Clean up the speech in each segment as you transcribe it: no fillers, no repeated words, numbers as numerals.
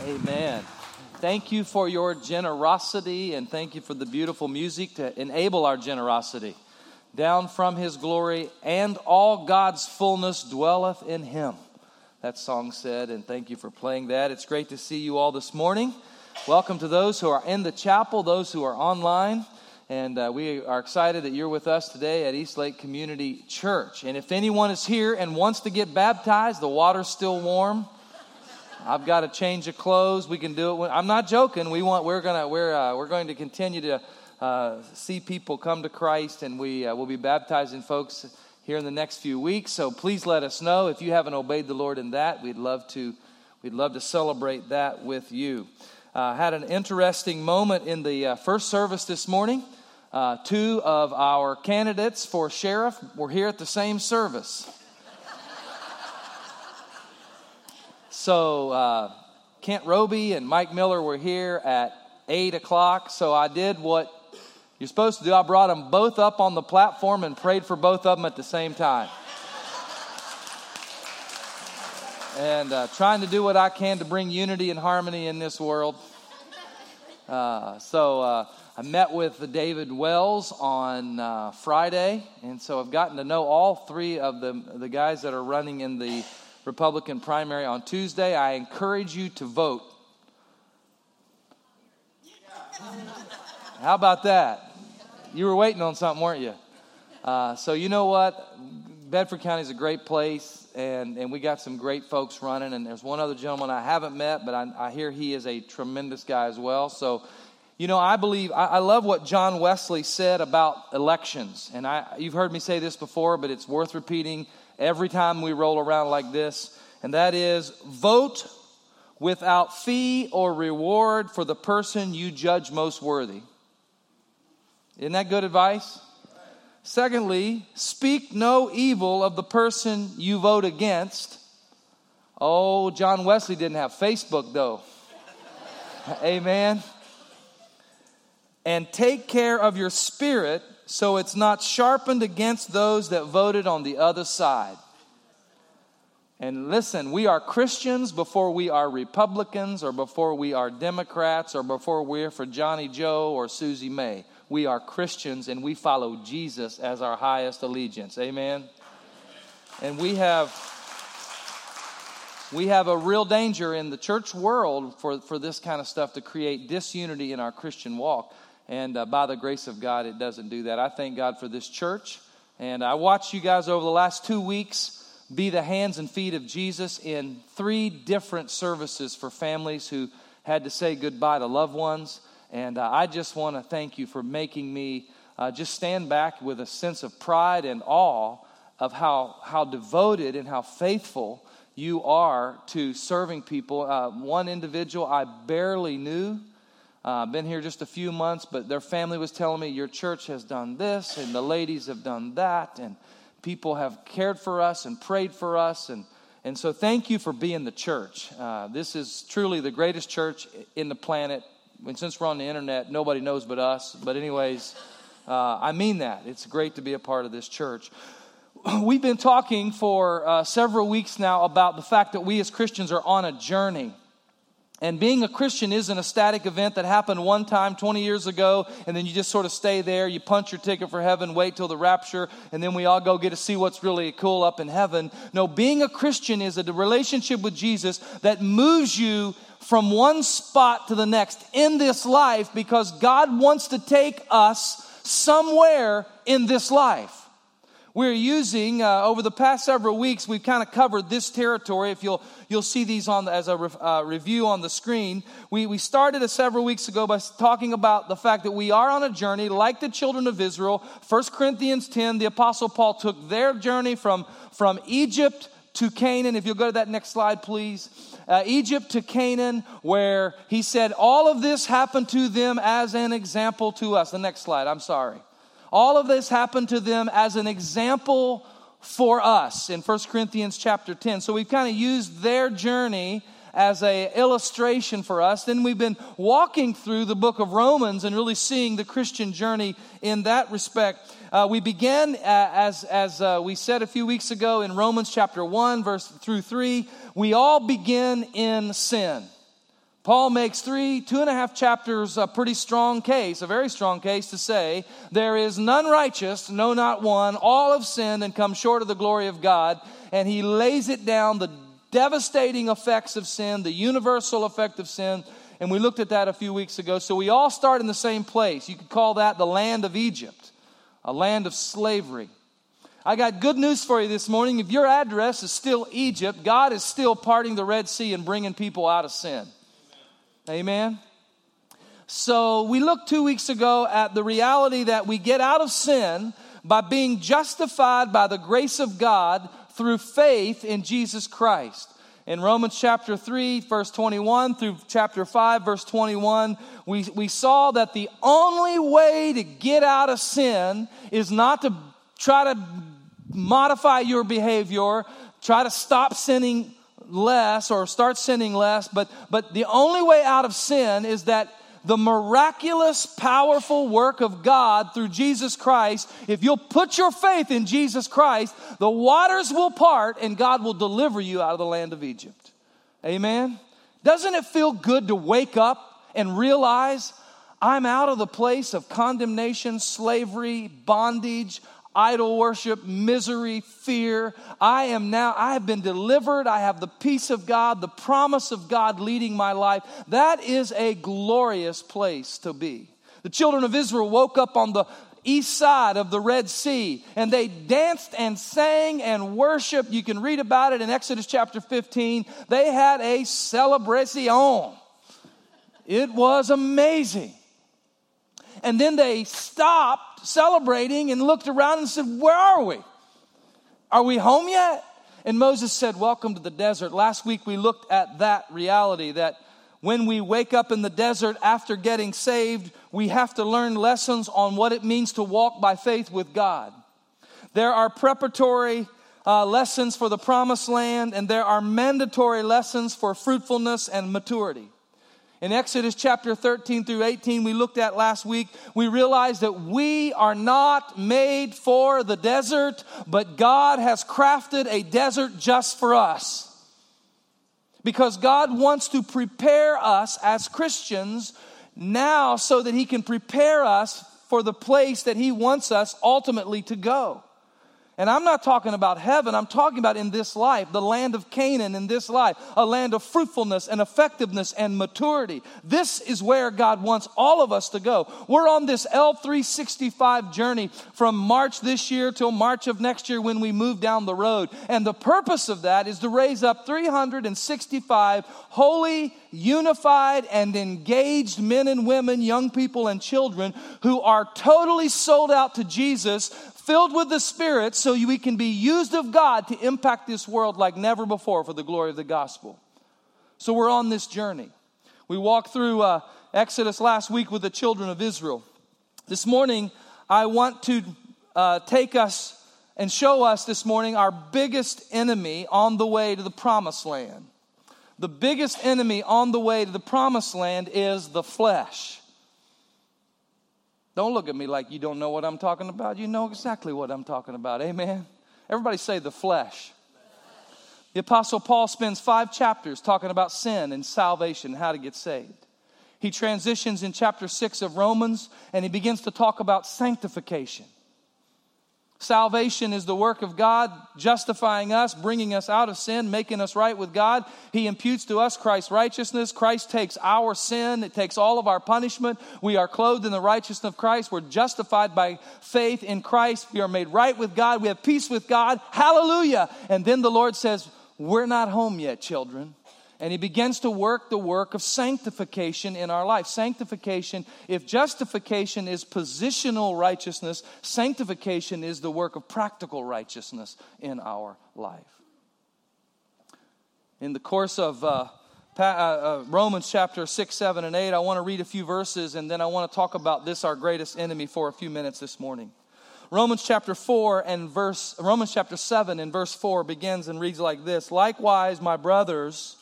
Amen. Thank you for your generosity, and thank you for the beautiful music to enable our generosity. Down from his glory, and all God's fullness dwelleth in him. That song said, and thank you for playing that. It's great to see you all this morning. Welcome to those who are in the chapel, those who are online. And we are excited that you're with us today at East Lake Community Church. And if anyone is here and wants to get baptized, the water's still warm. I've got a change of clothes. We can do it. I'm not joking. We're going to continue to see people come to Christ, and we'll be baptizing folks here in the next few weeks. So please let us know if you haven't obeyed the Lord in that. We'd love to celebrate that with you. Had an interesting moment in the first service this morning. Two of our candidates for sheriff were here at the same service. So Kent Roby and Mike Miller were here at 8 o'clock. So I did what you're supposed to do. I brought them both up on the platform and prayed for both of them at the same time. And trying to do what I can to bring unity and harmony in this world. So I met with David Wells on Friday. And so I've gotten to know all three of the guys that are running in the Republican primary on Tuesday. I encourage you to vote. How about that? You were waiting on something, weren't you? So you know what? Bedford County is a great place, and we got some great folks running. And there's one other gentleman I haven't met, but I hear he is a tremendous guy as well. So, you know, I believe, I love what John Wesley said about elections. And you've heard me say this before, but it's worth repeating every time we roll around like this. And that is, vote without fee or reward for the person you judge most worthy. Isn't that good advice? Secondly, speak no evil of the person you vote against. Oh, John Wesley didn't have Facebook, though. Amen. And take care of your spirit so it's not sharpened against those that voted on the other side. And listen, we are Christians before we are Republicans or before we are Democrats or before we're for Johnny Joe or Susie May. We are Christians, and we follow Jesus as our highest allegiance. Amen? And we have a real danger in the church world for this kind of stuff to create disunity in our Christian walk. And by the grace of God, it doesn't do that. I thank God for this church. And I watched you guys over the last 2 weeks be the hands and feet of Jesus in 3 different services for families who had to say goodbye to loved ones. And I just want to thank you for making me just stand back with a sense of pride and awe of how devoted and how faithful you are to serving people. One individual I barely knew, been here just a few months, but their family was telling me, your church has done this, and the ladies have done that, and people have cared for us and prayed for us. And so thank you for being the church. This is truly the greatest church in the planet. And since we're on the internet, nobody knows but us. But anyways, I mean that. It's great to be a part of this church. We've been talking for several weeks now about the fact that we as Christians are on a journey. And being a Christian isn't a static event that happened one time 20 years ago, and then you just sort of stay there. You punch your ticket for heaven, wait till the rapture, and then we all go get to see what's really cool up in heaven. No, being a Christian is a relationship with Jesus that moves you from one spot to the next in this life, because God wants to take us somewhere in this life. We're using, over the past several weeks, we've kind of covered this territory. If you'll see these as a review on the screen. We started several weeks ago by talking about the fact that we are on a journey like the children of Israel. First Corinthians 10, the Apostle Paul took their journey from Egypt to Canaan. If you'll go to that next slide, please. Egypt to Canaan, where he said, all of this happened to them as an example to us. The next slide, I'm sorry. All of this happened to them as an example for us in 1 Corinthians chapter 10. So we've kind of used their journey as an illustration for us. Then we've been walking through the book of Romans and really seeing the Christian journey in that respect. We began, as we said a few weeks ago, in Romans chapter 1, verse through 3, we all begin in sin. Paul makes 2.5 chapters a pretty strong case, a very strong case to say, there is none righteous, no not one, all have sinned and come short of the glory of God. And he lays it down, the devastating effects of sin, the universal effect of sin. And we looked at that a few weeks ago. So we all start in the same place. You could call that the land of Egypt, a land of slavery. I got good news for you this morning. If your address is still Egypt, God is still parting the Red Sea and bringing people out of sin. Amen. So we looked 2 weeks ago at the reality that we get out of sin by being justified by the grace of God through faith in Jesus Christ. In Romans chapter 3, verse 21 through chapter 5, verse 21, we saw that the only way to get out of sin is not to try to modify your behavior, try to stop sinning less or start sinning less, but the only way out of sin is that the miraculous, powerful work of God through Jesus Christ. If you'll put your faith in Jesus Christ, the waters will part and God will deliver you out of the land of Egypt. Amen? Doesn't it feel good to wake up and realize I'm out of the place of condemnation, slavery, bondage, idol worship, misery, fear. I have been delivered. I have the peace of God, the promise of God leading my life. That is a glorious place to be. The children of Israel woke up on the east side of the Red Sea, and they danced and sang and worshiped. You can read about it in Exodus chapter 15. They had a celebration. It was amazing. And then they stopped celebrating and looked around and said, where are we? Are we home yet? And Moses said, welcome to the desert. Last week we looked at that reality, that when we wake up in the desert after getting saved, we have to learn lessons on what it means to walk by faith with God. There are preparatory lessons for the promised land, and there are mandatory lessons for fruitfulness and maturity. In Exodus chapter 13 through 18, we looked at last week, we realized that we are not made for the desert, but God has crafted a desert just for us. Because God wants to prepare us as Christians now so that He can prepare us for the place that He wants us ultimately to go. And I'm not talking about heaven, I'm talking about in this life, the land of Canaan in this life, a land of fruitfulness and effectiveness and maturity. This is where God wants all of us to go. We're on this L365 journey from March this year till March of next year when we move down the road. And the purpose of that is to raise up 365 holy, unified, and engaged men and women, young people and children who are totally sold out to Jesus, filled with the Spirit, so we can be used of God to impact this world like never before for the glory of the gospel. So we're on this journey. We walked through Exodus last week with the children of Israel. This morning, I want to take us and show us this morning our biggest enemy on the way to the promised land. The biggest enemy on the way to the promised land is the flesh. Don't look at me like you don't know what I'm talking about. You know exactly what I'm talking about. Amen. Everybody say the flesh. The Apostle Paul spends 5 chapters talking about sin and salvation, how to get saved. He transitions in chapter 6 of Romans, and he begins to talk about sanctification. Salvation is the work of God, justifying us, bringing us out of sin, making us right with God. He imputes to us Christ's righteousness. Christ takes our sin. It takes all of our punishment. We are clothed in the righteousness of Christ. We're justified by faith in Christ. We are made right with God. We have peace with God. Hallelujah. And then the Lord says, we're not home yet, children. And He begins to work the work of sanctification in our life. Sanctification, if justification is positional righteousness, sanctification is the work of practical righteousness in our life. In the course of Romans chapter 6, 7, and 8, I want to read a few verses, and then I want to talk about this, our greatest enemy, for a few minutes this morning. Romans chapter 7 and verse 4 begins and reads like this: likewise, my brothers,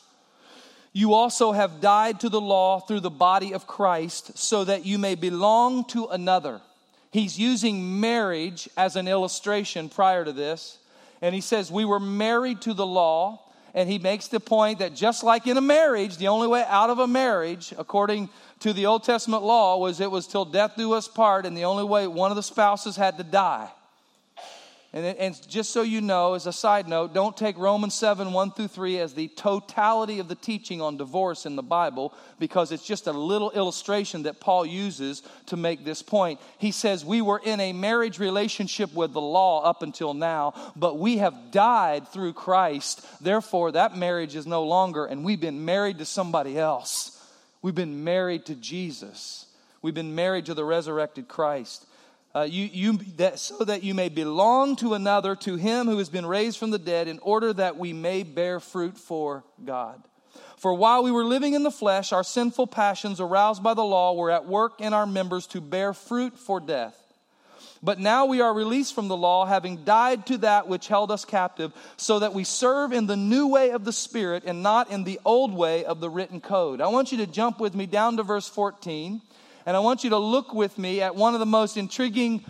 you also have died to the law through the body of Christ, so that you may belong to another. He's using marriage as an illustration prior to this. And he says, we were married to the law, and he makes the point that just like in a marriage, the only way out of a marriage, according to the Old Testament law, was it was till death do us part, and the only way one of the spouses had to die. And just so you know, as a side note, don't take Romans 7, 1 through 3 as the totality of the teaching on divorce in the Bible, because it's just a little illustration that Paul uses to make this point. He says, we were in a marriage relationship with the law up until now, but we have died through Christ. Therefore, that marriage is no longer, and we've been married to somebody else. We've been married to Jesus. We've been married to the resurrected Christ. So that you may belong to another, to him who has been raised from the dead, in order that we may bear fruit for God. For while we were living in the flesh, our sinful passions aroused by the law were at work in our members to bear fruit for death. But now we are released from the law, having died to that which held us captive, so that we serve in the new way of the Spirit and not in the old way of the written code. I want you to jump with me down to verse 14. And I want you to look with me at one of the most intriguing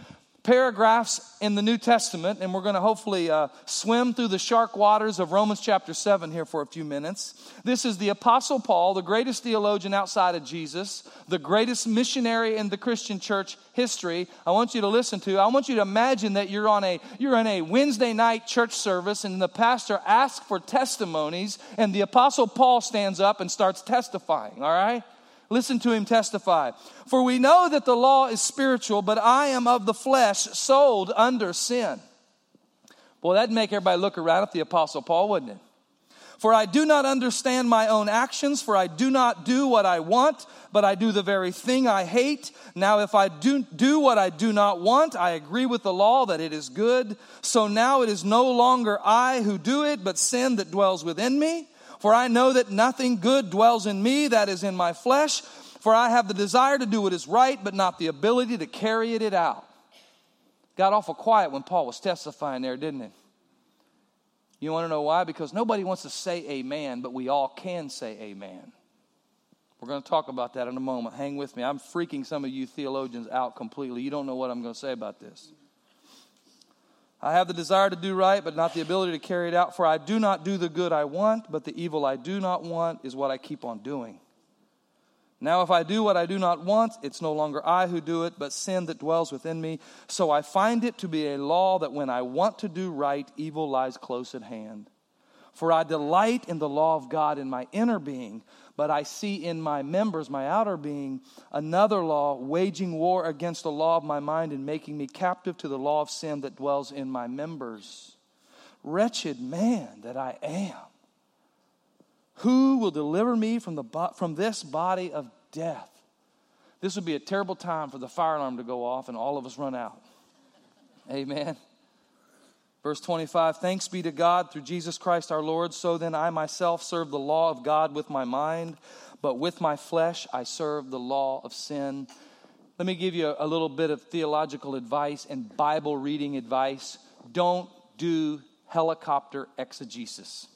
paragraphs in the New Testament. And we're going to hopefully swim through the shark waters of Romans chapter 7 here for a few minutes. This is the Apostle Paul, the greatest theologian outside of Jesus, the greatest missionary in the Christian church history. I want you to listen to. I want you to imagine that you're in a Wednesday night church service, and the pastor asks for testimonies, and the Apostle Paul stands up and starts testifying, all right? Listen to him testify. For we know that the law is spiritual, but I am of the flesh, sold under sin. Boy, that'd make everybody look around at the Apostle Paul, wouldn't it? For I do not understand my own actions, for I do not do what I want, but I do the very thing I hate. Now if I do what I do not want, I agree with the law that it is good. So now it is no longer I who do it, but sin that dwells within me. For I know that nothing good dwells in me, that is in my flesh. For I have the desire to do what is right, but not the ability to carry it out. Got awful quiet when Paul was testifying there, didn't it? You want to know why? Because nobody wants to say amen, but we all can say amen. We're going to talk about that in a moment. Hang with me. I'm freaking some of you theologians out completely. You don't know what I'm going to say about this. I have the desire to do right, but not the ability to carry it out. For I do not do the good I want, but the evil I do not want is what I keep on doing. Now if I do what I do not want, it's no longer I who do it, but sin that dwells within me. So I find it to be a law that when I want to do right, evil lies close at hand. For I delight in the law of God in my inner being, but I see in my members, my outer being, another law waging war against the law of my mind and making me captive to the law of sin that dwells in my members. Wretched man that I am, who will deliver me from this body of death? This would be a terrible time for the fire alarm to go off and all of us run out. Amen. Verse 25, thanks be to God through Jesus Christ our Lord. So then I myself serve the law of God with my mind, but with my flesh I serve the law of sin. Let me give you a little bit of theological advice and Bible reading advice. Don't do helicopter exegesis.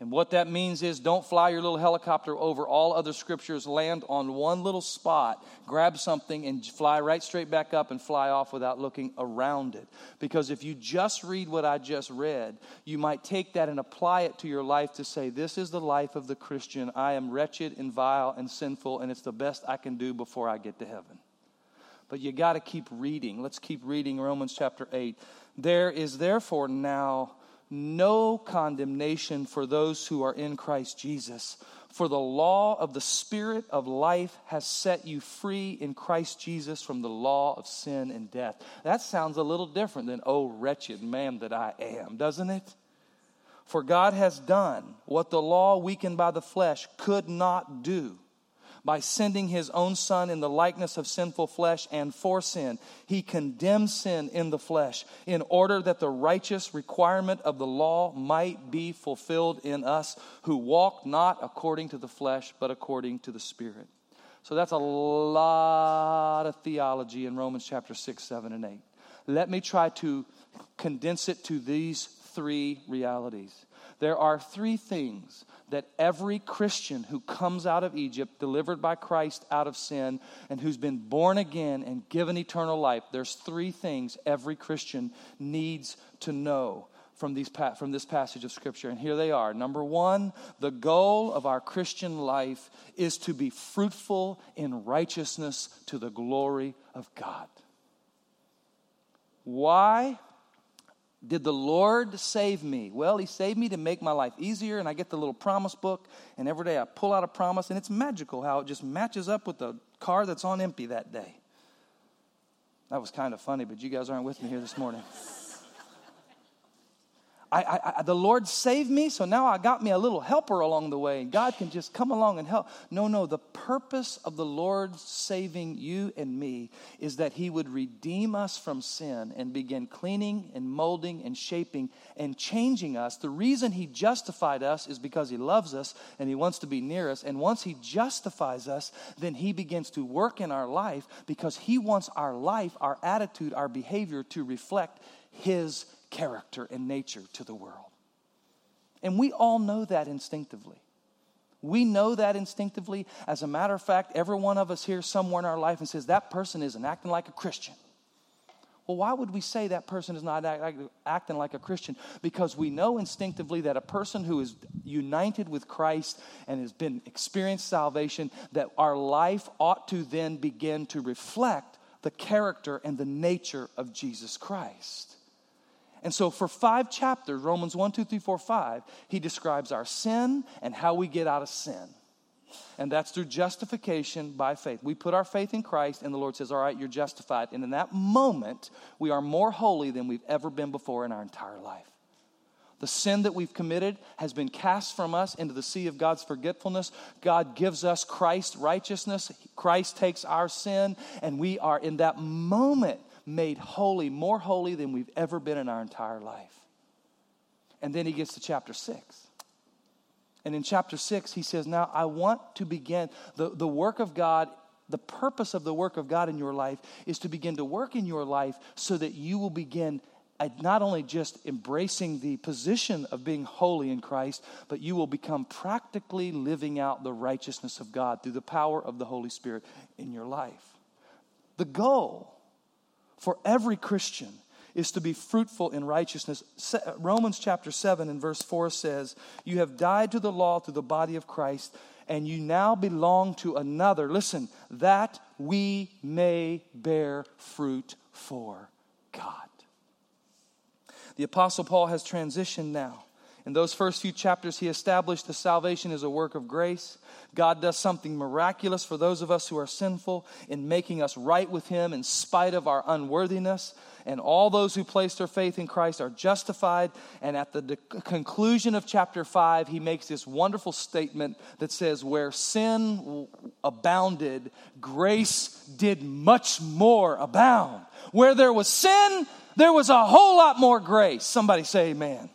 And what that means is don't fly your little helicopter over all other scriptures, land on one little spot, grab something and fly right straight back up and fly off without looking around it. Because if you just read what I just read, you might take that and apply it to your life to say, this is the life of the Christian. I am wretched and vile and sinful, and it's the best I can do before I get to heaven. But you got to keep reading. Let's keep reading Romans chapter 8. There is therefore now no condemnation for those who are in Christ Jesus. For the law of the Spirit of life has set you free in Christ Jesus from the law of sin and death. That sounds a little different than, oh, wretched man that I am, doesn't it? For God has done what the law, weakened by the flesh, could not do. By sending his own son in the likeness of sinful flesh and for sin, he condemned sin in the flesh in order that the righteous requirement of the law might be fulfilled in us who walk not according to the flesh, but according to the Spirit. So that's a lot of theology in Romans chapter 6, 7, and 8. Let me try to condense it to these three realities. There are three things that every Christian who comes out of Egypt, delivered by Christ out of sin, and who's been born again and given eternal life, there's three things every Christian needs to know. from this passage of Scripture. And here they are. Number one, the goal of our Christian life is to be fruitful in righteousness to the glory of God. Why did the Lord save me? Well, he saved me to make my life easier, and I get the little promise book, and every day I pull out a promise, and it's magical how it just matches up with the car that's on empty that day. That was kind of funny, but you guys aren't with me here this morning. The Lord saved me, so now I got me a little helper along the way. God can just come along and help. No, the purpose of the Lord saving you and me is that he would redeem us from sin and begin cleaning and molding and shaping and changing us. The reason he justified us is because he loves us and he wants to be near us. And once he justifies us, then he begins to work in our life because he wants our life, our attitude, our behavior to reflect his character and nature to the world. And we all know that instinctively. We know that instinctively. As a matter of fact, every one of us here somewhere in our life and says, that person isn't acting like a Christian. Well, why would we say that person is not acting like a Christian? Because we know instinctively that a person who is united with Christ and has been experienced salvation, that our life ought to then begin to reflect the character and the nature of Jesus Christ. And so for 5 chapters, Romans 1, 2, 3, 4, 5, he describes our sin and how we get out of sin. And that's through justification by faith. We put our faith in Christ, and the Lord says, all right, you're justified. And in that moment, we are more holy than we've ever been before in our entire life. The sin that we've committed has been cast from us into the sea of God's forgetfulness. God gives us Christ's righteousness. Christ takes our sin, and we are in that moment made holy, more holy than we've ever been in our entire life. And then he gets to chapter 6. And in chapter 6, he says, now I want to begin the work of God. The purpose of the work of God in your life is to begin to work in your life so that you will begin not only just embracing the position of being holy in Christ, but you will become practically living out the righteousness of God through the power of the Holy Spirit in your life. The goal for every Christian is to be fruitful in righteousness. Romans chapter 7 and verse 4 says, you have died to the law through the body of Christ, and you now belong to another. Listen, that we may bear fruit for God. The Apostle Paul has transitioned now. In those first few chapters, he established that salvation is a work of grace. God does something miraculous for those of us who are sinful in making us right with him in spite of our unworthiness. And all those who place their faith in Christ are justified. And at the conclusion of chapter 5, he makes this wonderful statement that says, where sin abounded, grace did much more abound. Where there was sin, there was a whole lot more grace. Somebody say amen.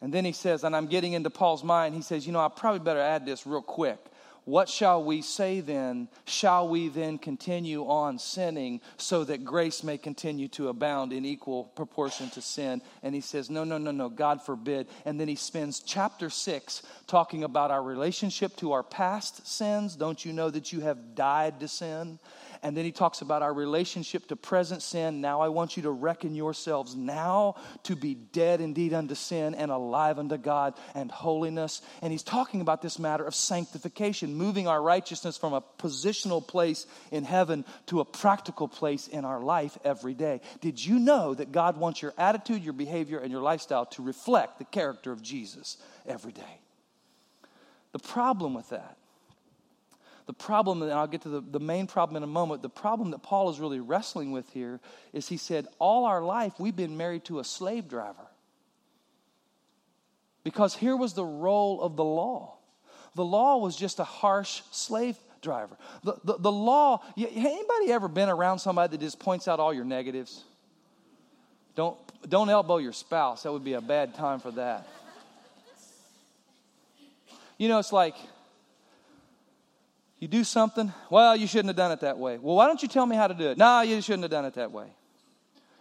And then he says, and I'm getting into Paul's mind, he says, I probably better add this real quick. What shall we say then? Shall we then continue on sinning so that grace may continue to abound in equal proportion to sin? And he says, no, God forbid. And then he spends chapter 6 talking about our relationship to our past sins. Don't you know that you have died to sin? And then he talks about our relationship to present sin. Now I want you to reckon yourselves now to be dead indeed unto sin and alive unto God and holiness. And he's talking about this matter of sanctification, moving our righteousness from a positional place in heaven to a practical place in our life every day. Did you know that God wants your attitude, your behavior, and your lifestyle to reflect the character of Jesus every day? The problem with that, and I'll get to the main problem in a moment, the problem that Paul is really wrestling with here is he said, all our life we've been married to a slave driver. Because here was the role of the law. The law was just a harsh slave driver. The law, anybody ever been around somebody that just points out all your negatives? Don't elbow your spouse. That would be a bad time for that. It's like, you do something, well, you shouldn't have done it that way. Well, why don't you tell me how to do it? No, you shouldn't have done it that way.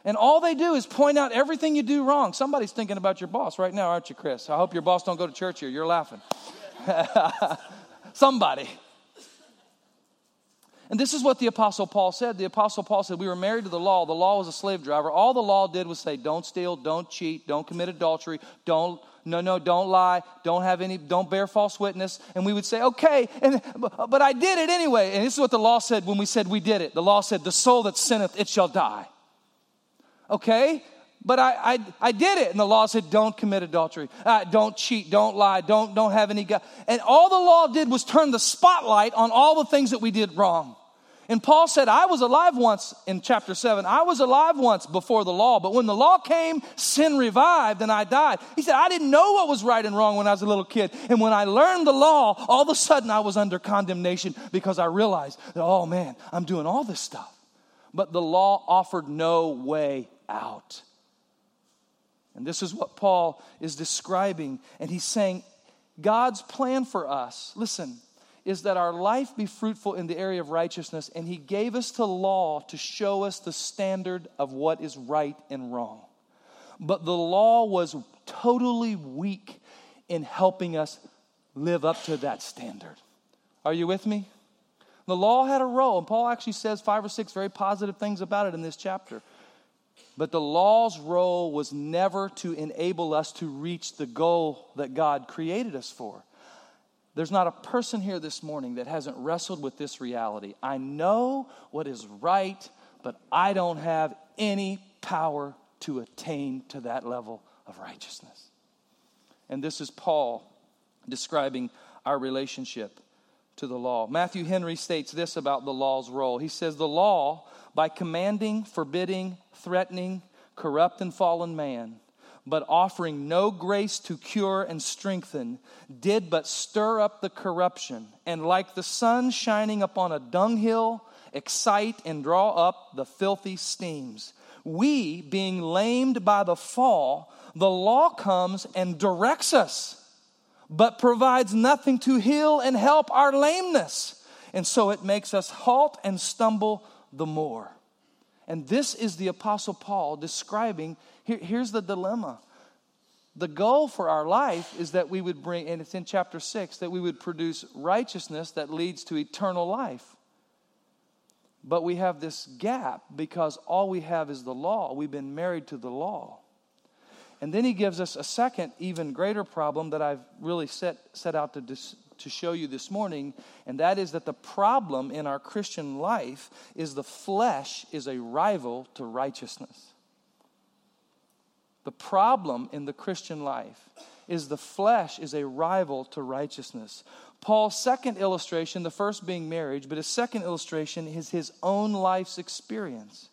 And all they do is point out everything you do wrong. Somebody's thinking about your boss right now, aren't you, Chris? I hope your boss don't go to church here. You're laughing. Somebody. And this is what the Apostle Paul said. The Apostle Paul said, we were married to the law. The law was a slave driver. All the law did was say, don't steal, don't cheat, don't commit adultery, don't lie, don't bear false witness. And we would say, okay, but I did it anyway. And this is what the law said when we said we did it. The law said, the soul that sinneth, it shall die. Okay, but I did it. And the law said, don't commit adultery, don't cheat, don't lie, don't have any God. And all the law did was turn the spotlight on all the things that we did wrong. And Paul said, I was alive once in chapter 7. I was alive once before the law. But when the law came, sin revived and I died. He said, I didn't know what was right and wrong when I was a little kid. And when I learned the law, all of a sudden I was under condemnation because I realized that, oh man, I'm doing all this stuff. But the law offered no way out. And this is what Paul is describing. And he's saying, God's plan for us, listen, is that our life be fruitful in the area of righteousness, and he gave us the law to show us the standard of what is right and wrong. But the law was totally weak in helping us live up to that standard. Are you with me? The law had a role, and Paul actually says 5 or 6 very positive things about it in this chapter. But the law's role was never to enable us to reach the goal that God created us for. There's not a person here this morning that hasn't wrestled with this reality. I know what is right, but I don't have any power to attain to that level of righteousness. And this is Paul describing our relationship to the law. Matthew Henry states this about the law's role. He says, the law, by commanding, forbidding, threatening, corrupt and fallen man, but offering no grace to cure and strengthen, did but stir up the corruption, and like the sun shining upon a dunghill, excite and draw up the filthy steams. We, being lamed by the fall, the law comes and directs us, but provides nothing to heal and help our lameness. And so it makes us halt and stumble the more. And this is the Apostle Paul describing. Here's the dilemma. The goal for our life is that we would bring, and it's in chapter 6, that we would produce righteousness that leads to eternal life. But we have this gap because all we have is the law. We've been married to the law. And then he gives us a second, even greater problem that I've really set out to show you this morning, and that is that the problem in our Christian life is the flesh is a rival to righteousness. The problem in the Christian life is the flesh is a rival to righteousness. Paul's second illustration, the first being marriage, but his second illustration is his own life's experience.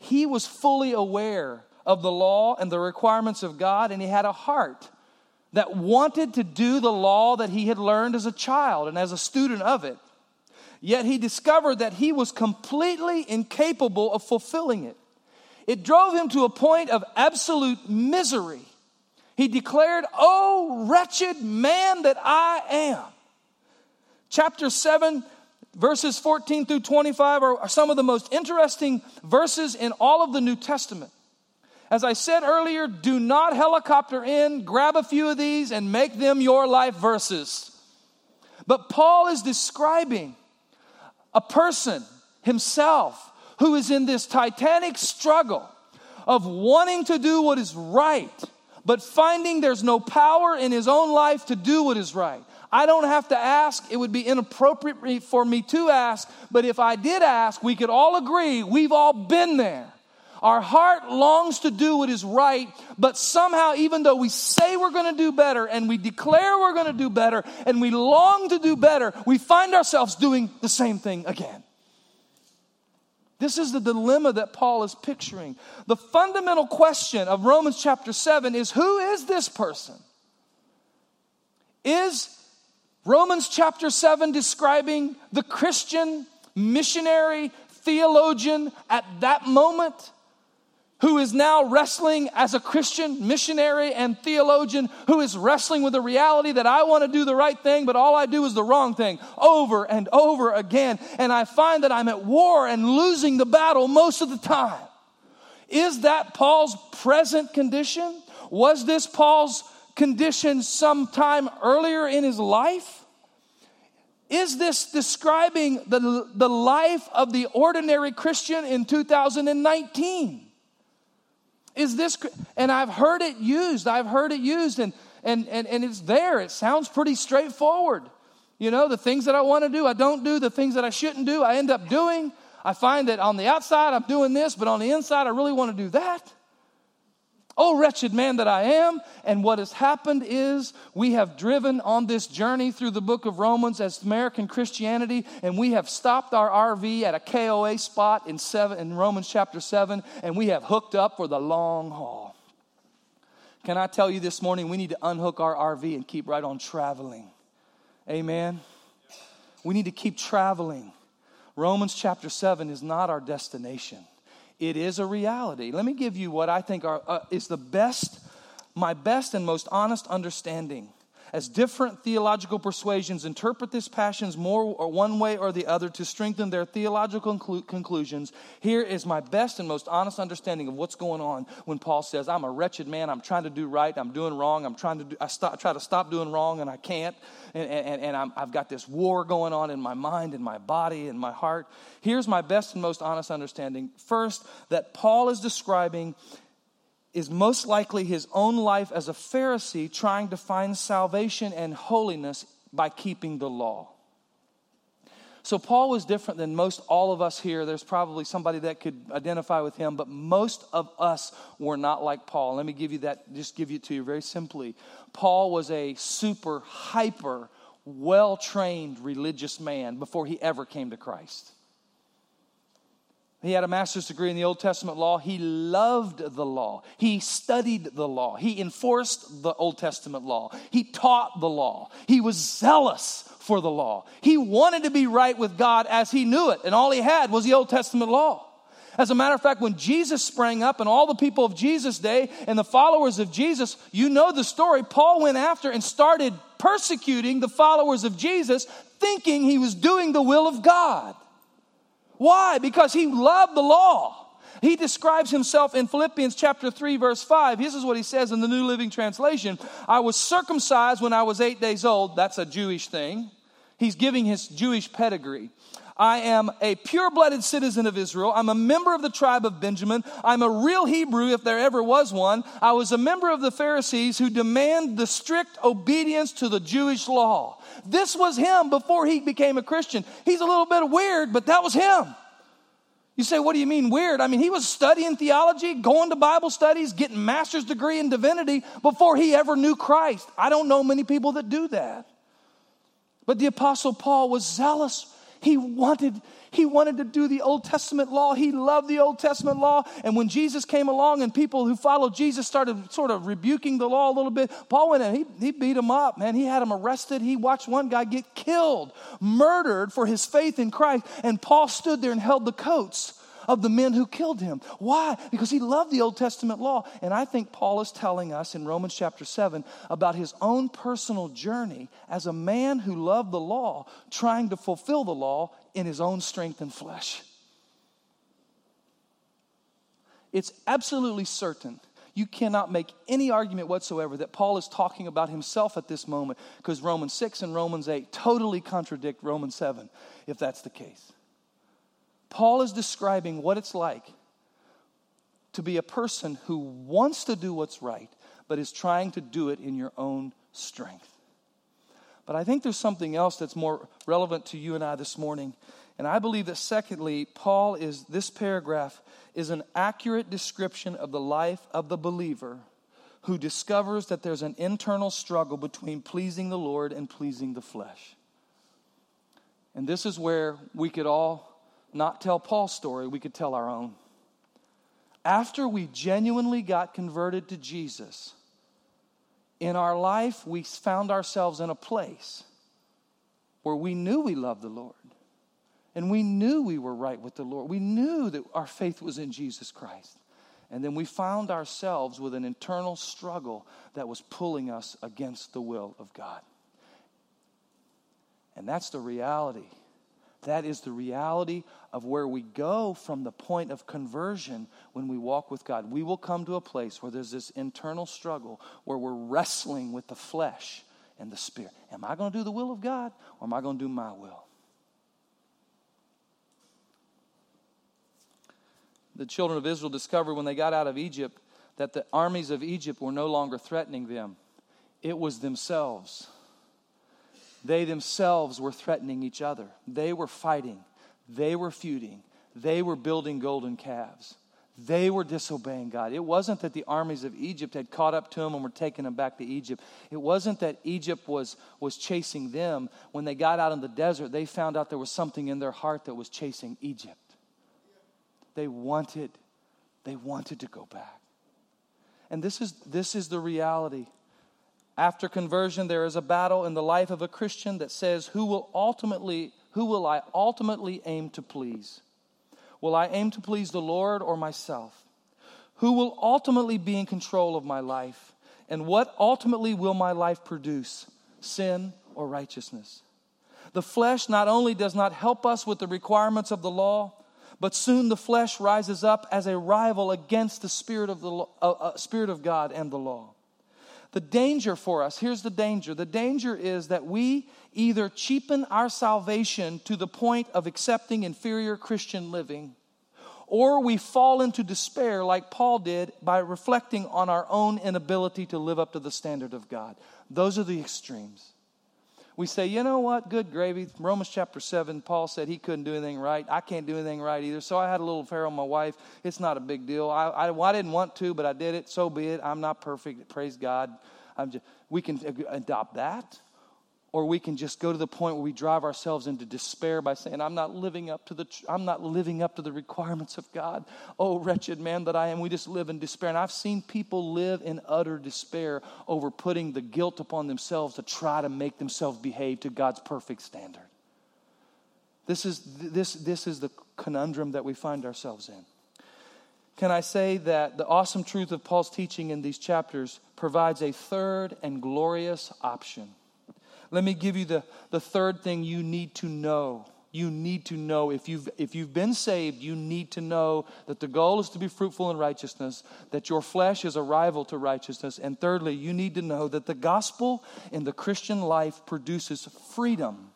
He was fully aware of the law and the requirements of God, and he had a heart that wanted to do the law that he had learned as a child and as a student of it. Yet he discovered that he was completely incapable of fulfilling it. It drove him to a point of absolute misery. He declared, "Oh, wretched man that I am." Chapter 7, verses 14 through 25 are some of the most interesting verses in all of the New Testament. As I said earlier, do not helicopter in, grab a few of these and make them your life verses. But Paul is describing a person, himself, who is in this titanic struggle of wanting to do what is right, but finding there's no power in his own life to do what is right. I don't have to ask. It would be inappropriate for me to ask, but if I did ask, we could all agree we've all been there. Our heart longs to do what is right, but somehow, even though we say we're going to do better and we declare we're going to do better and we long to do better, we find ourselves doing the same thing again. This is the dilemma that Paul is picturing. The fundamental question of Romans chapter 7 is, who is this person? Is Romans chapter 7 describing the Christian missionary theologian at that moment, who is now wrestling as a Christian missionary and theologian, who is wrestling with the reality that I want to do the right thing, but all I do is the wrong thing over and over again, and I find that I'm at war and losing the battle most of the time? Is that Paul's present condition? Was this Paul's condition sometime earlier in his life? Is this describing the life of the ordinary Christian in 2019? Is this, and I've heard it used, and it's there. It sounds pretty straightforward. You know, the things that I want to do, I don't do. The things that I shouldn't do, I end up doing. I find that on the outside, I'm doing this, but on the inside, I really want to do that. Oh, wretched man that I am. And what has happened is we have driven on this journey through the book of Romans as American Christianity, and we have stopped our RV at a KOA spot in Romans chapter 7, and we have hooked up for the long haul. Can I tell you this morning, we need to unhook our RV and keep right on traveling. Amen? We need to keep traveling. Romans chapter 7 is not our destination. It is a reality. Let me give you what I think is my best and most honest understanding. As different theological persuasions interpret this passage more or one way or the other to strengthen their theological conclusions, here is my best and most honest understanding of what's going on when Paul says, I'm a wretched man, I'm trying to do right, I'm doing wrong, I try to stop doing wrong and I can't, and I've got this war going on in my mind, in my body, in my heart. Here's my best and most honest understanding. First, that Paul is describing is most likely his own life as a Pharisee trying to find salvation and holiness by keeping the law. So Paul was different than most all of us here. There's probably somebody that could identify with him, but most of us were not like Paul. Let me give you that, just give it to you very simply. Paul was a super, hyper, well-trained religious man before he ever came to Christ. He had a master's degree in the Old Testament law. He loved the law. He studied the law. He enforced the Old Testament law. He taught the law. He was zealous for the law. He wanted to be right with God as he knew it, and all he had was the Old Testament law. As a matter of fact, when Jesus sprang up and all the people of Jesus' day and the followers of Jesus, you know the story, Paul went after and started persecuting the followers of Jesus, thinking he was doing the will of God. Why? Because he loved the law. He describes himself in Philippians chapter 3, verse 5. This is what he says in the New Living Translation. I was circumcised when I was 8 days old. That's a Jewish thing. He's giving his Jewish pedigree. I am a pure-blooded citizen of Israel. I'm a member of the tribe of Benjamin. I'm a real Hebrew if there ever was one. I was a member of the Pharisees who demand the strict obedience to the Jewish law. This was him before he became a Christian. He's a little bit weird, but that was him. You say, what do you mean weird? I mean, he was studying theology, going to Bible studies, getting a master's degree in divinity before he ever knew Christ. I don't know many people that do that. But the Apostle Paul was zealous. He wanted to do the Old Testament law. He loved the Old Testament law. And when Jesus came along and people who followed Jesus started sort of rebuking the law a little bit, Paul went in, he beat him up, man. He had him arrested. He watched one guy get killed, murdered for his faith in Christ. And Paul stood there and held the coats of the men who killed him. Why? Because he loved the Old Testament law. And I think Paul is telling us in Romans chapter 7 about his own personal journey as a man who loved the law, trying to fulfill the law in his own strength and flesh. It's absolutely certain. You cannot make any argument whatsoever that Paul is talking about himself at this moment, because Romans 6 and Romans 8 totally contradict Romans 7, if that's the case. Paul is describing what it's like to be a person who wants to do what's right, but is trying to do it in your own strength. But I think there's something else that's more relevant to you and I this morning. And I believe that secondly, this paragraph is an accurate description of the life of the believer who discovers that there's an internal struggle between pleasing the Lord and pleasing the flesh. And this is where we could all not tell Paul's story, we could tell our own. After we genuinely got converted to Jesus, in our life we found ourselves in a place where we knew we loved the Lord, and we knew we were right with the Lord. We knew that our faith was in Jesus Christ. And then we found ourselves with an internal struggle that was pulling us against the will of God. And that's the reality. That is the reality of where we go from the point of conversion when we walk with God. We will come to a place where there's this internal struggle where we're wrestling with the flesh and the Spirit. Am I going to do the will of God, or am I going to do my will? The children of Israel discovered when they got out of Egypt that the armies of Egypt were no longer threatening them. It was themselves. They themselves were threatening each other. They were fighting. They were feuding. They were building golden calves. They were disobeying God. It wasn't that the armies of Egypt had caught up to them and were taking them back to Egypt. It wasn't that Egypt was chasing them. When they got out in the desert, they found out there was something in their heart that was chasing Egypt. They wanted to go back. And this is the reality. After conversion, there is a battle in the life of a Christian that says, who will I ultimately aim to please? Will I aim to please the Lord or myself? Who will ultimately be in control of my life? And what ultimately will my life produce, sin or righteousness? The flesh not only does not help us with the requirements of the law, but soon the flesh rises up as a rival against the Spirit of God and the law. The danger for us, here's the danger. The danger is that we either cheapen our salvation to the point of accepting inferior Christian living, or we fall into despair like Paul did by reflecting on our own inability to live up to the standard of God. Those are the extremes. We say, you know what, good gravy. Romans chapter 7, Paul said he couldn't do anything right. I can't do anything right either. So I had a little affair on my wife. It's not a big deal. I didn't want to, but I did it. So be it. I'm not perfect. Praise God. We can adopt that. Or we can just go to the point where we drive ourselves into despair by saying, I'm not living up to the requirements of God. Oh, wretched man that I am. We just live in despair. And I've seen people live in utter despair over putting the guilt upon themselves to try to make themselves behave to God's perfect standard. This is the conundrum that we find ourselves in. Can I say that the awesome truth of Paul's teaching in these chapters provides a third and glorious option? Let me give you the third thing you need to know. You need to know. If you've been saved, you need to know that the goal is to be fruitful in righteousness, that your flesh is a rival to righteousness. And thirdly, you need to know that the gospel in the Christian life produces freedom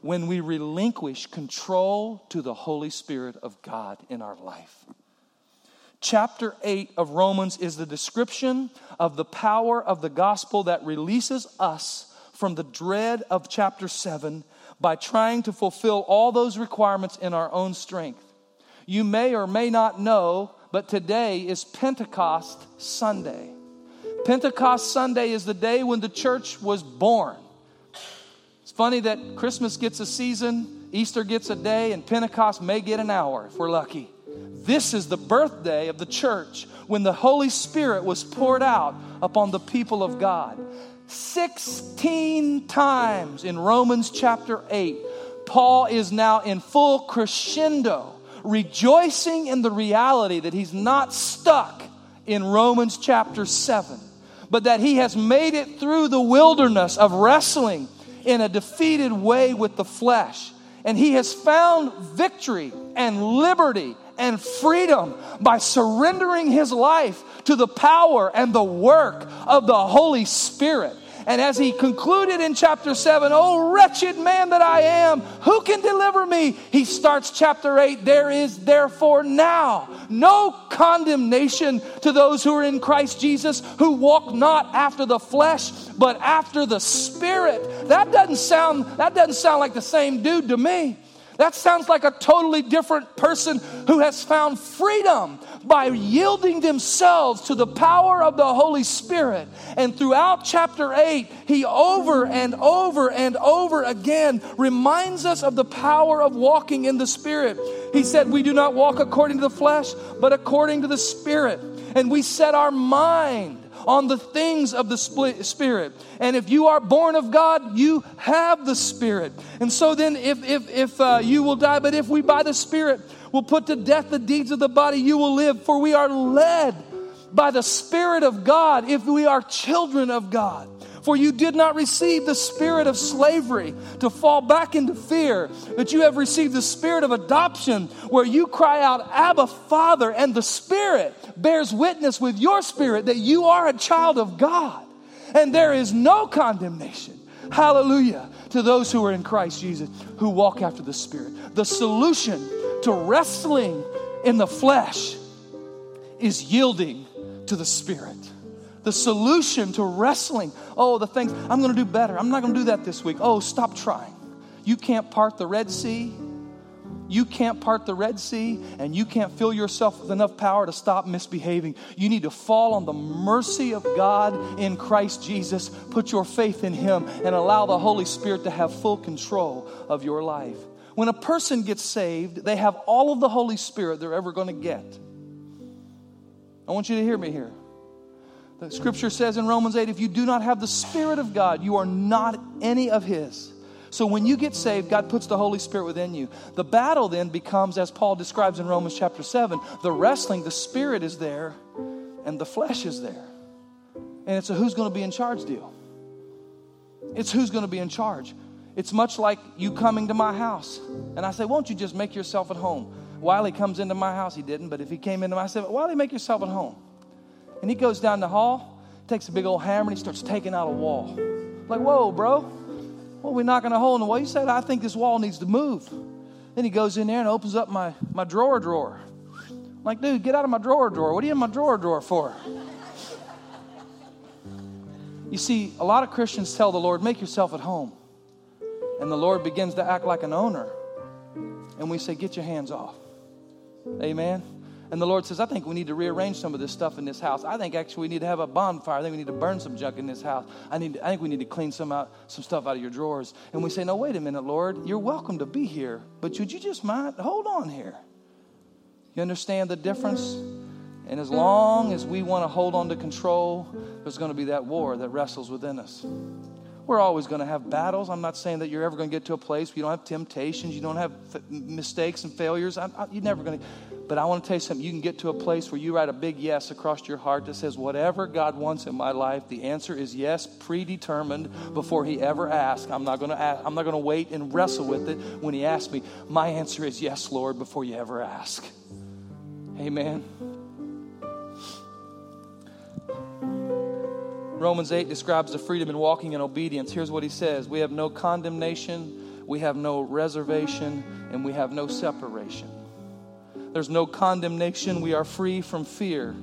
when we relinquish control to the Holy Spirit of God in our life. Chapter 8 of Romans is the description of the power of the gospel that releases us from the dread of chapter 7 by trying to fulfill all those requirements in our own strength. You may or may not know, but today is Pentecost Sunday. Pentecost Sunday is the day when the church was born. It's funny that Christmas gets a season, Easter gets a day, and Pentecost may get an hour if we're lucky. This is the birthday of the church when the Holy Spirit was poured out upon the people of God. 16 times in Romans chapter 8, Paul is now in full crescendo, rejoicing in the reality that he's not stuck in Romans chapter 7, but that he has made it through the wilderness of wrestling in a defeated way with the flesh. And he has found victory and liberty and freedom by surrendering his life to the power and the work of the Holy Spirit. And as he concluded in chapter 7, oh, wretched man that I am, who can deliver me? He starts chapter 8, there is therefore now no condemnation to those who are in Christ Jesus, who walk not after the flesh, but after the Spirit. That doesn't sound like the same dude to me. That sounds like a totally different person who has found freedom by yielding themselves to the power of the Holy Spirit. And throughout chapter 8, he over and over and over again reminds us of the power of walking in the Spirit. He said, we do not walk according to the flesh, but according to the Spirit. And we set our mind on the things of the Spirit. And if you are born of God, you have the Spirit. And so then if you will die, but if we by the Spirit will put to death the deeds of the body, you will live. For we are led by the Spirit of God if we are children of God. For you did not receive the spirit of slavery to fall back into fear, but you have received the spirit of adoption where you cry out, Abba, Father, and the Spirit bears witness with your spirit that you are a child of God. And there is no condemnation, hallelujah, to those who are in Christ Jesus, who walk after the Spirit. The solution to wrestling in the flesh is yielding to the Spirit. The solution to wrestling, oh, the things, I'm going to do better. I'm not going to do that this week. Oh, stop trying. You can't part the Red Sea. You can't part the Red Sea, and you can't fill yourself with enough power to stop misbehaving. You need to fall on the mercy of God in Christ Jesus. Put your faith in Him and allow the Holy Spirit to have full control of your life. When a person gets saved, they have all of the Holy Spirit they're ever going to get. I want you to hear me here. The scripture says in Romans 8, if you do not have the Spirit of God, you are not any of His. So when you get saved, God puts the Holy Spirit within you. The battle then becomes, as Paul describes in Romans chapter 7, the wrestling, the Spirit is there and the flesh is there. And it's a who's going to be in charge deal. It's who's going to be in charge. It's much like you coming to my house. And I say, won't you just make yourself at home? Wiley comes into my house. He didn't, but if he came into my house, I said, Wiley, make yourself at home. And he goes down the hall, takes a big old hammer, and he starts taking out a wall. Like, whoa, bro. Well, we're knocking a hole in the wall. You said, I think this wall needs to move. Then he goes in there and opens up my drawer. I'm like, dude, get out of my drawer. What are you in my drawer for? You see, a lot of Christians tell the Lord, make yourself at home. And the Lord begins to act like an owner. And we say, get your hands off. Amen. And the Lord says, I think we need to rearrange some of this stuff in this house. I think actually we need to have a bonfire. I think we need to burn some junk in this house. I think we need to clean some stuff out of your drawers. And we say, no, wait a minute, Lord. You're welcome to be here, but would you just mind? Hold on here. You understand the difference? And as long as we want to hold on to control, there's going to be that war that wrestles within us. We're always going to have battles. I'm not saying that you're ever going to get to a place where you don't have temptations, you don't have mistakes and failures. You're never going to. But I want to tell you something. You can get to a place where you write a big yes across your heart that says, whatever God wants in my life, the answer is yes, predetermined before He ever asks. I'm not going to wait and wrestle with it when He asks me. My answer is yes, Lord, before you ever ask. Amen. Romans 8 describes the freedom in walking in obedience. Here's what he says. We have no condemnation, we have no reservation, and we have no separation. There's no condemnation. We are free from fear.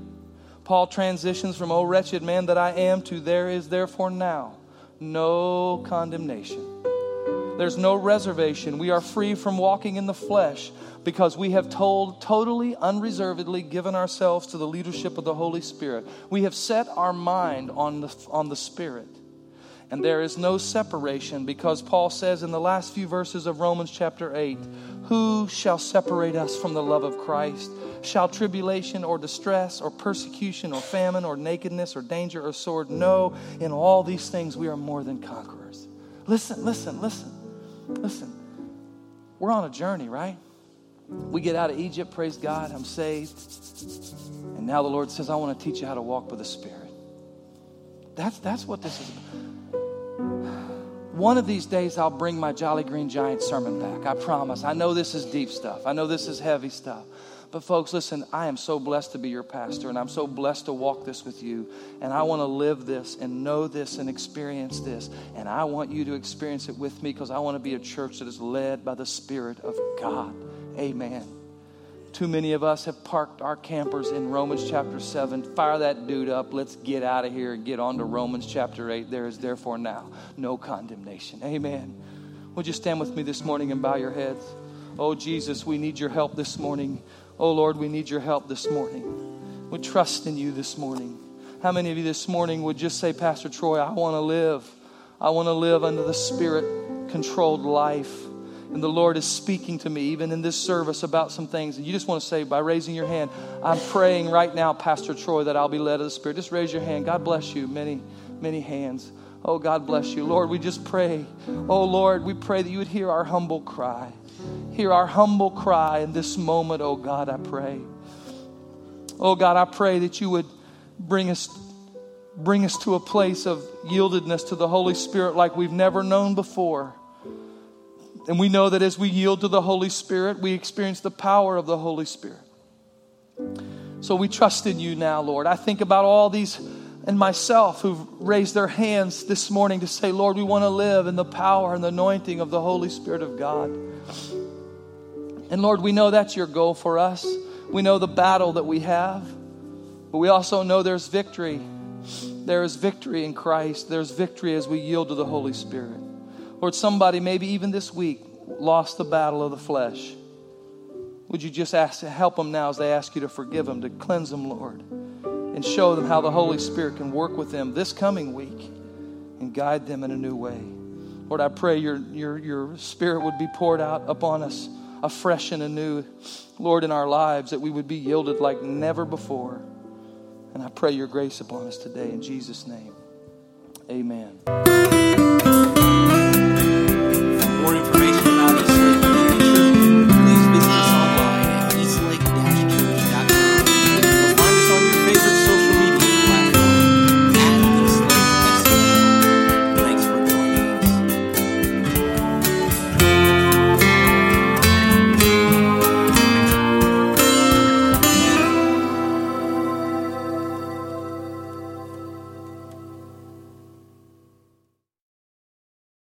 Paul transitions from, oh, wretched man that I am, to there is therefore now no condemnation. There's no reservation. We are free from walking in the flesh because we have totally, unreservedly given ourselves to the leadership of the Holy Spirit. We have set our mind on the Spirit. And there is no separation because Paul says in the last few verses of Romans chapter 8, who shall separate us from the love of Christ? Shall tribulation or distress or persecution or famine or nakedness or danger or sword? No, in all these things we are more than conquerors. Listen, we're on a journey, right? We get out of Egypt, praise God, I'm saved. And now the Lord says, I want to teach you how to walk with the Spirit. That's what this is about. One of these days, I'll bring my Jolly Green Giant sermon back. I promise. I know this is deep stuff. I know this is heavy stuff. But folks, listen, I am so blessed to be your pastor, and I'm so blessed to walk this with you, and I want to live this and know this and experience this, and I want you to experience it with me because I want to be a church that is led by the Spirit of God. Amen. Too many of us have parked our campers in Romans chapter 7. Fire that dude up. Let's get out of here and get on to Romans chapter 8. There is therefore now no condemnation. Amen. Would you stand with me this morning and bow your heads? Oh, Jesus, we need your help this morning. Oh, Lord, we need your help this morning. We trust in you this morning. How many of you this morning would just say, Pastor Troy, I want to live. I want to live under the Spirit-controlled life. And the Lord is speaking to me even in this service about some things. And you just want to say by raising your hand, I'm praying right now, Pastor Troy, that I'll be led of the Spirit. Just raise your hand. God bless you. Many, many hands. Oh, God bless you. Lord, we just pray. Oh, Lord, we pray that you would hear our humble cry. Hear our humble cry in this moment, oh God, I pray. Oh God, I pray that you would bring us to a place of yieldedness to the Holy Spirit like we've never known before. And we know that as we yield to the Holy Spirit, we experience the power of the Holy Spirit. So we trust in you now, Lord. I think about all these and myself who've raised their hands this morning to say, Lord, we want to live in the power and the anointing of the Holy Spirit of God. And Lord, we know that's your goal for us. We know the battle that we have, but we also know there's victory. There is victory in Christ. There's victory as we yield to the Holy Spirit. Lord, somebody maybe even this week lost the battle of the flesh. Would you just ask to help them now as they ask you to forgive them, to cleanse them, Lord, and show them how the Holy Spirit can work with them this coming week and guide them in a new way. Lord, I pray your Spirit would be poured out upon us afresh and anew, Lord, in our lives, that we would be yielded like never before. And I pray your grace upon us today in Jesus' name. Amen.